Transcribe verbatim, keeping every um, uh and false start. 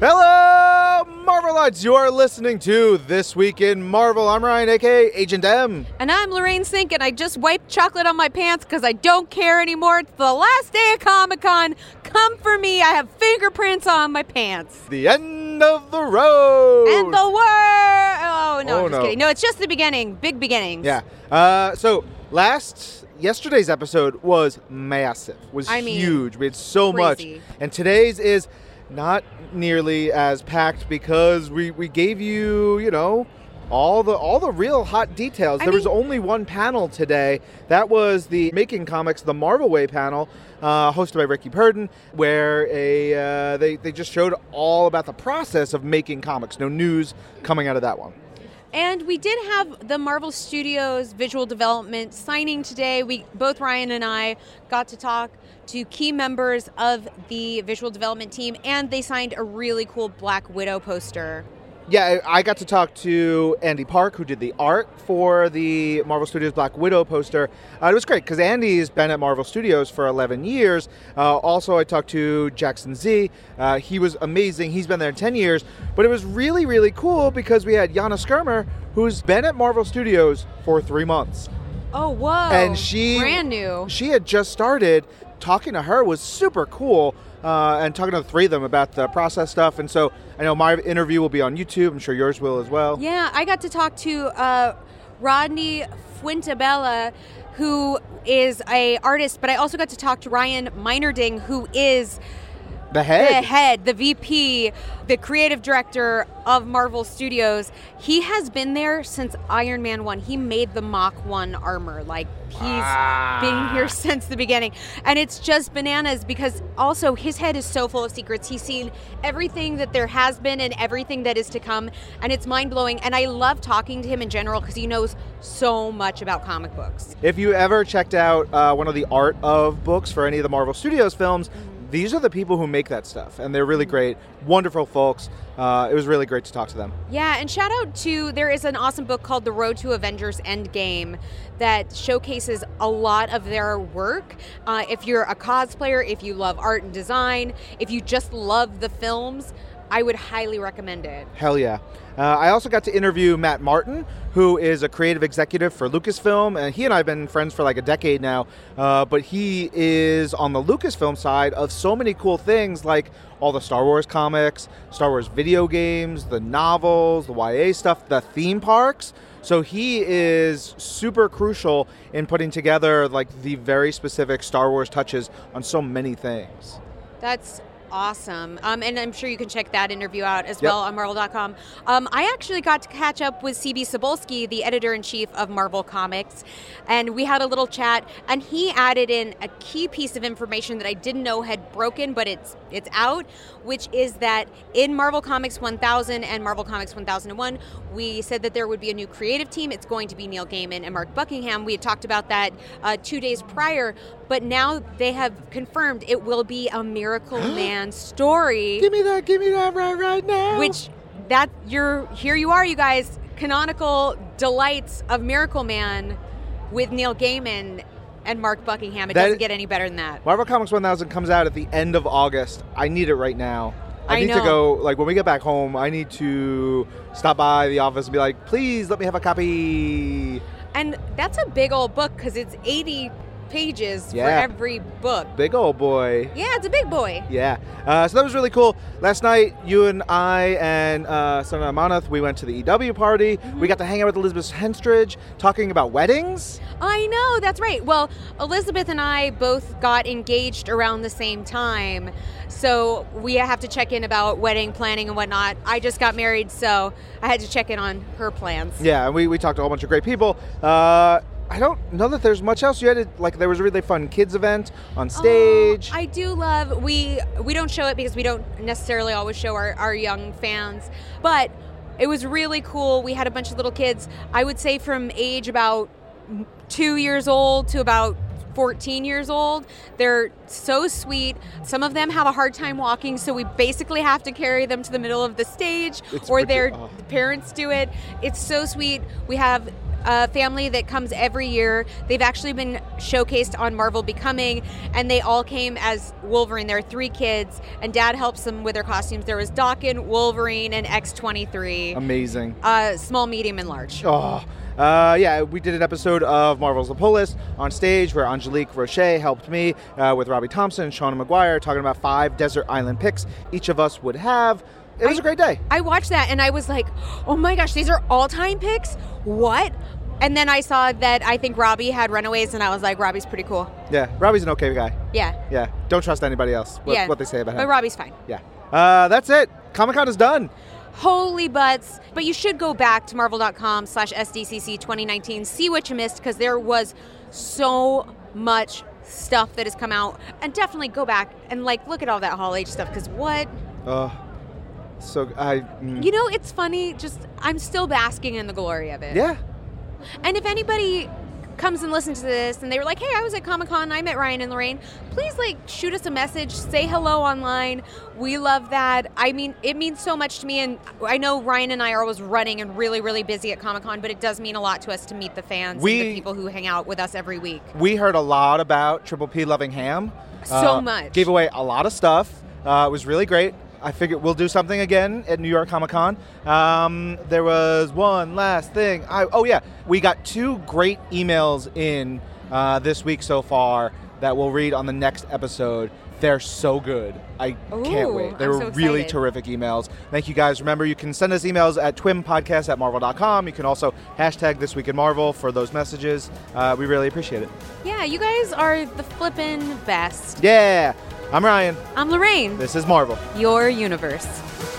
Hello, Marvelites! You are listening to This Week in Marvel. I'm Ryan, a k a. Agent M. And I'm Lorraine Sink, and I just wiped chocolate on my pants because I don't care anymore. It's the last day of Comic-Con. Come for me. I have fingerprints on my pants. The end of the road. And the world. Oh, no, oh, I'm just no. kidding. No, it's just the beginning. Big beginnings. Yeah. Uh, so, last... Yesterday's episode was massive. Was I mean, huge. We had so crazy. much. And today's is... not nearly as packed because we, we gave you, you know, all the all the real hot details. I there mean, was only one panel today. That was the Making Comics the Marvel Way panel, uh, hosted by Ricky Purden, where a uh, they, they just showed all about the process of making comics. No news coming out of that one. And we did have the Marvel Studios visual development signing today. We both Ryan and I got to talk to key members of the visual development team, and they signed a really cool Black Widow poster. Yeah, I got to talk to Andy Park, who did the art for the Marvel Studios Black Widow poster. Uh, it was great, because Andy's been at Marvel Studios for eleven years. Uh, also, I talked to Jackson Z. Uh, he was amazing. He's been there ten years. But it was really, really cool, because we had Yana Skirmer, who's been at Marvel Studios for three months. Oh, whoa. And she... brand new. She had just started. Talking to her was super cool. Uh, and talking to the three of them about the process stuff. And so I know my interview will be on YouTube. I'm sure yours will as well. Yeah, I got to talk to uh, Rodney Fuentebella, who is a artist, but I also got to talk to Ryan Minerding, who is the head, the head, the V P, the creative director of Marvel Studios. He has been there since Iron Man one. He made the Mach one armor. Like, he's ah. been here since the beginning. And it's just bananas because also his head is so full of secrets. He's seen everything that there has been and everything that is to come. And it's mind-blowing. And I love talking to him in general because he knows so much about comic books. If you ever checked out uh, one of the art of books for any of the Marvel Studios films, these are the people who make that stuff, and they're really great, wonderful folks. Uh, it was really great to talk to them. Yeah, and shout out to, there is an awesome book called The Road to Avengers Endgame that showcases a lot of their work. Uh, if you're a cosplayer, if you love art and design, if you just love the films, I would highly recommend it. Hell yeah. Uh, I also got to interview Matt Martin, who is a creative executive for Lucasfilm. And he and I have been friends for like a decade now. Uh, but he is on the Lucasfilm side of so many cool things like all the Star Wars comics, Star Wars video games, the novels, the Y A stuff, the theme parks. So he is super crucial in putting together like the very specific Star Wars touches on so many things. That's awesome. Um, and I'm sure you can check that interview out as yep. well on Marvel dot com. Um, I actually got to catch up with C B Cebulski, the editor-in-chief of Marvel Comics, and we had a little chat, and he added in a key piece of information that I didn't know had broken, but it's it's out, which is that in Marvel Comics one thousand and Marvel Comics one thousand one, we said that there would be a new creative team. It's going to be Neil Gaiman and Mark Buckingham. We had talked about that uh, two days prior, but now they have confirmed it will be a Miracleman story. Give me that, give me that right, right now. Which, that, you're, here you are, you guys, canonical delights of Miracleman with Neil Gaiman and Mark Buckingham. It that doesn't is, get any better than that. Marvel Comics one thousand comes out at the end of August. I need it right now. I, I need know. to go, like, when we get back home, I need to stop by the office and be like, please let me have a copy. And that's a big old book because it's eighty pages yeah. for every book. Big old boy. Yeah, it's a big boy. Yeah. Uh, so that was really cool. Last night, you and I and uh, Sonia Amanath, we went to the E W party. Mm-hmm. We got to hang out with Elizabeth Henstridge talking about weddings. I know, that's right. Well, Elizabeth and I both got engaged around the same time. So we have to check in about wedding planning and whatnot. I just got married, so I had to check in on her plans. Yeah, and we, we talked to a whole bunch of great people. Uh, I don't know that there's much else. You had to, like, there was a really fun kids event on stage. Oh, I do love, we we don't show it because we don't necessarily always show our, our young fans, but it was really cool. We had a bunch of little kids, I would say from age about two years old to about fourteen years old. They're so sweet. Some of them have a hard time walking, so we basically have to carry them to the middle of the stage, it's or pretty, their oh. parents do it. It's so sweet. We have a family that comes every year. They've actually been showcased on Marvel Becoming, and they all came as Wolverine. There are three kids, and Dad helps them with their costumes. There was Daken, Wolverine, and X twenty-three. Amazing. Uh, small, medium, and large. Oh. Uh, yeah, we did an episode of Marvel's The Pulse on stage where Angelique Rocher helped me uh, with Robbie Thompson and Shauna McGuire talking about five desert island picks each of us would have. It was I, a great day. I watched that and I was like, oh my gosh, these are all-time picks? What? And then I saw that I think Robbie had Runaways, and I was like, Robbie's pretty cool. Yeah, Robbie's an okay guy. Yeah. Yeah, don't trust anybody else, what, yeah. what they say about him. But Robbie's fine. Yeah. Uh, that's it. Comic-Con is done. Holy butts. But you should go back to marvel.com slash SDCC 2019, see what you missed, because there was so much stuff that has come out. And definitely go back and, like, look at all that Hall H stuff, because what? Uh, so I... Mm. You know, it's funny. Just, I'm still basking in the glory of it. Yeah. And if anybody comes and listens to this and they were like, hey, I was at Comic-Con, I met Ryan and Lorraine, please, like, shoot us a message, say hello online. We love that. I mean, it means so much to me, and I know Ryan and I are always running and really, really busy at Comic-Con, but it does mean a lot to us to meet the fans we, and the people who hang out with us every week. We heard a lot about Triple P Loving Ham. So uh, much. Gave away a lot of stuff. Uh, it was really great. I figured we'll do something again at New York Comic Con. Um, there was one last thing. I, oh, yeah. We got two great emails in uh, this week so far that we'll read on the next episode. They're so good. I Ooh, can't wait. They I'm were so really terrific emails. Thank you, guys. Remember, you can send us emails at twimpodcast at marvel dot com. You can also hashtag This Week in Marvel for those messages. Uh, we really appreciate it. Yeah, you guys are the flippin' best. Yeah. I'm Ryan. I'm Lorraine. This is Marvel, your universe.